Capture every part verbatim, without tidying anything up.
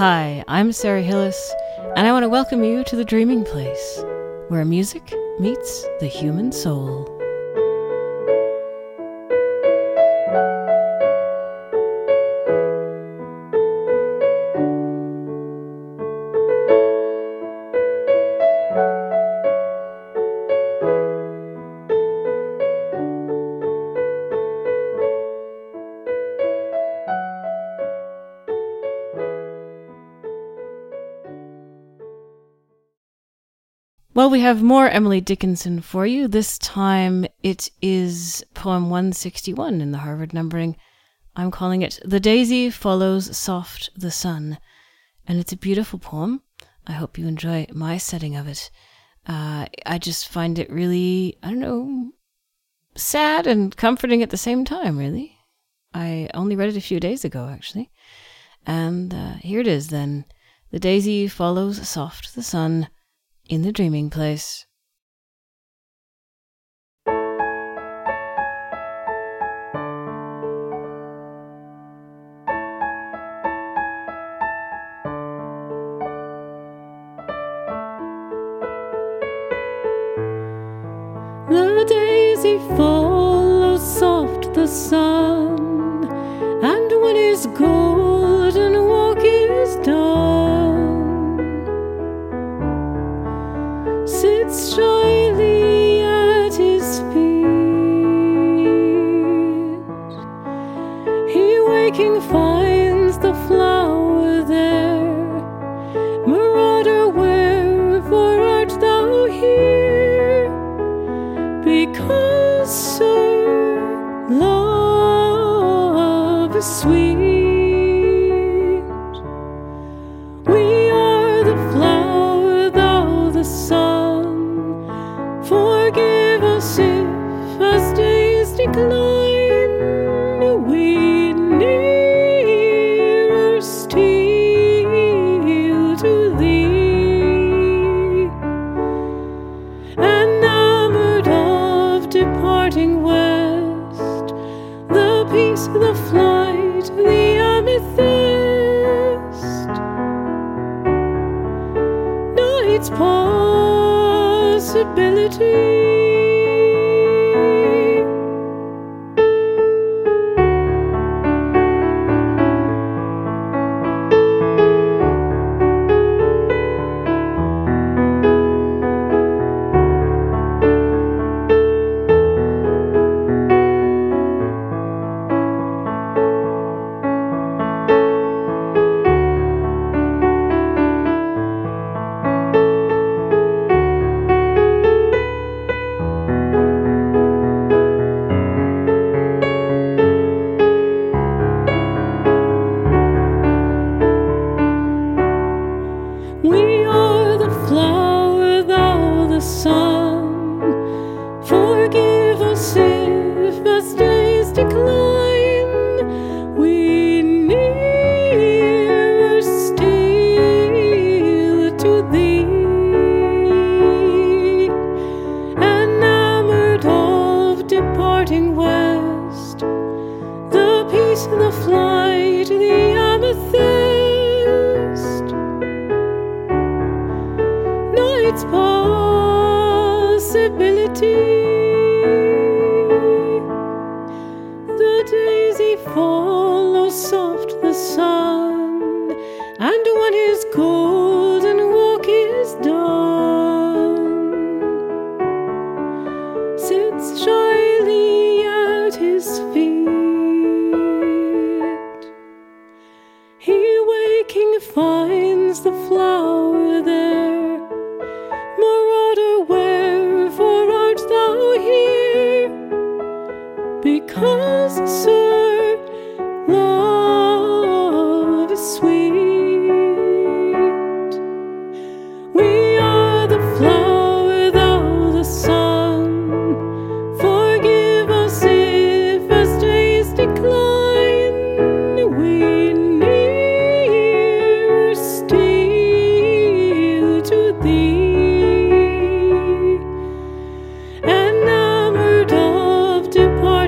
Hi, I'm Sarah Hillis, and I want to welcome you to The Dreaming Place, where music meets the human soul. Well, we have more Emily Dickinson for you. This time it is Poem one sixty-one in the Harvard numbering. I'm calling it The Daisy Follows Soft the Sun. And it's a beautiful poem. I hope you enjoy my setting of it. Uh, I just find it really, I don't know, sad and comforting at the same time, really. I only read it a few days ago, actually. And uh, here it is then. The daisy follows soft the sun. In the dreaming place. The daisy follows soft the sun, and when his golden walk is done, sits shyly at his feet. He waking finds the flower there. Marauder, wherefore art thou here? Because, sir, love is sweet.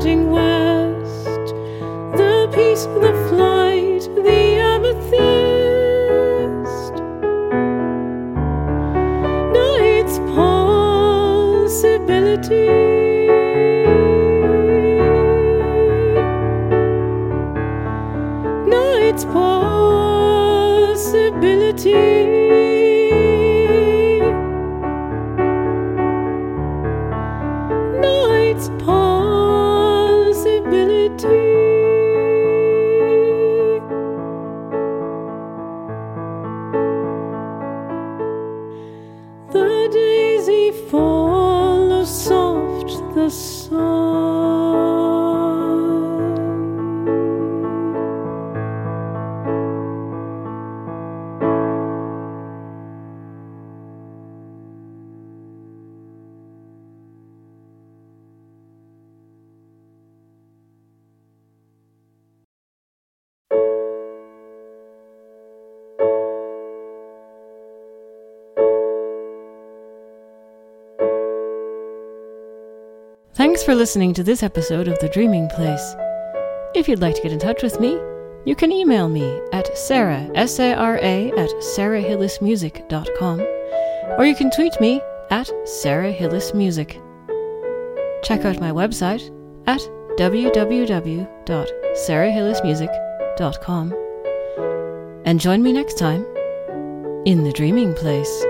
West possibility. No, it's possibility. No, it's possibility. The daisy follows soft the sun. Thanks for listening to this episode of The Dreaming Place. If you'd like to get in touch with me, you can email me at Sarah, S A R A, at sarah hillis music dot com, or you can tweet me at Sarah Hillis Music. Check out my website at w w w dot sarah hillis music dot com, and join me next time in The Dreaming Place.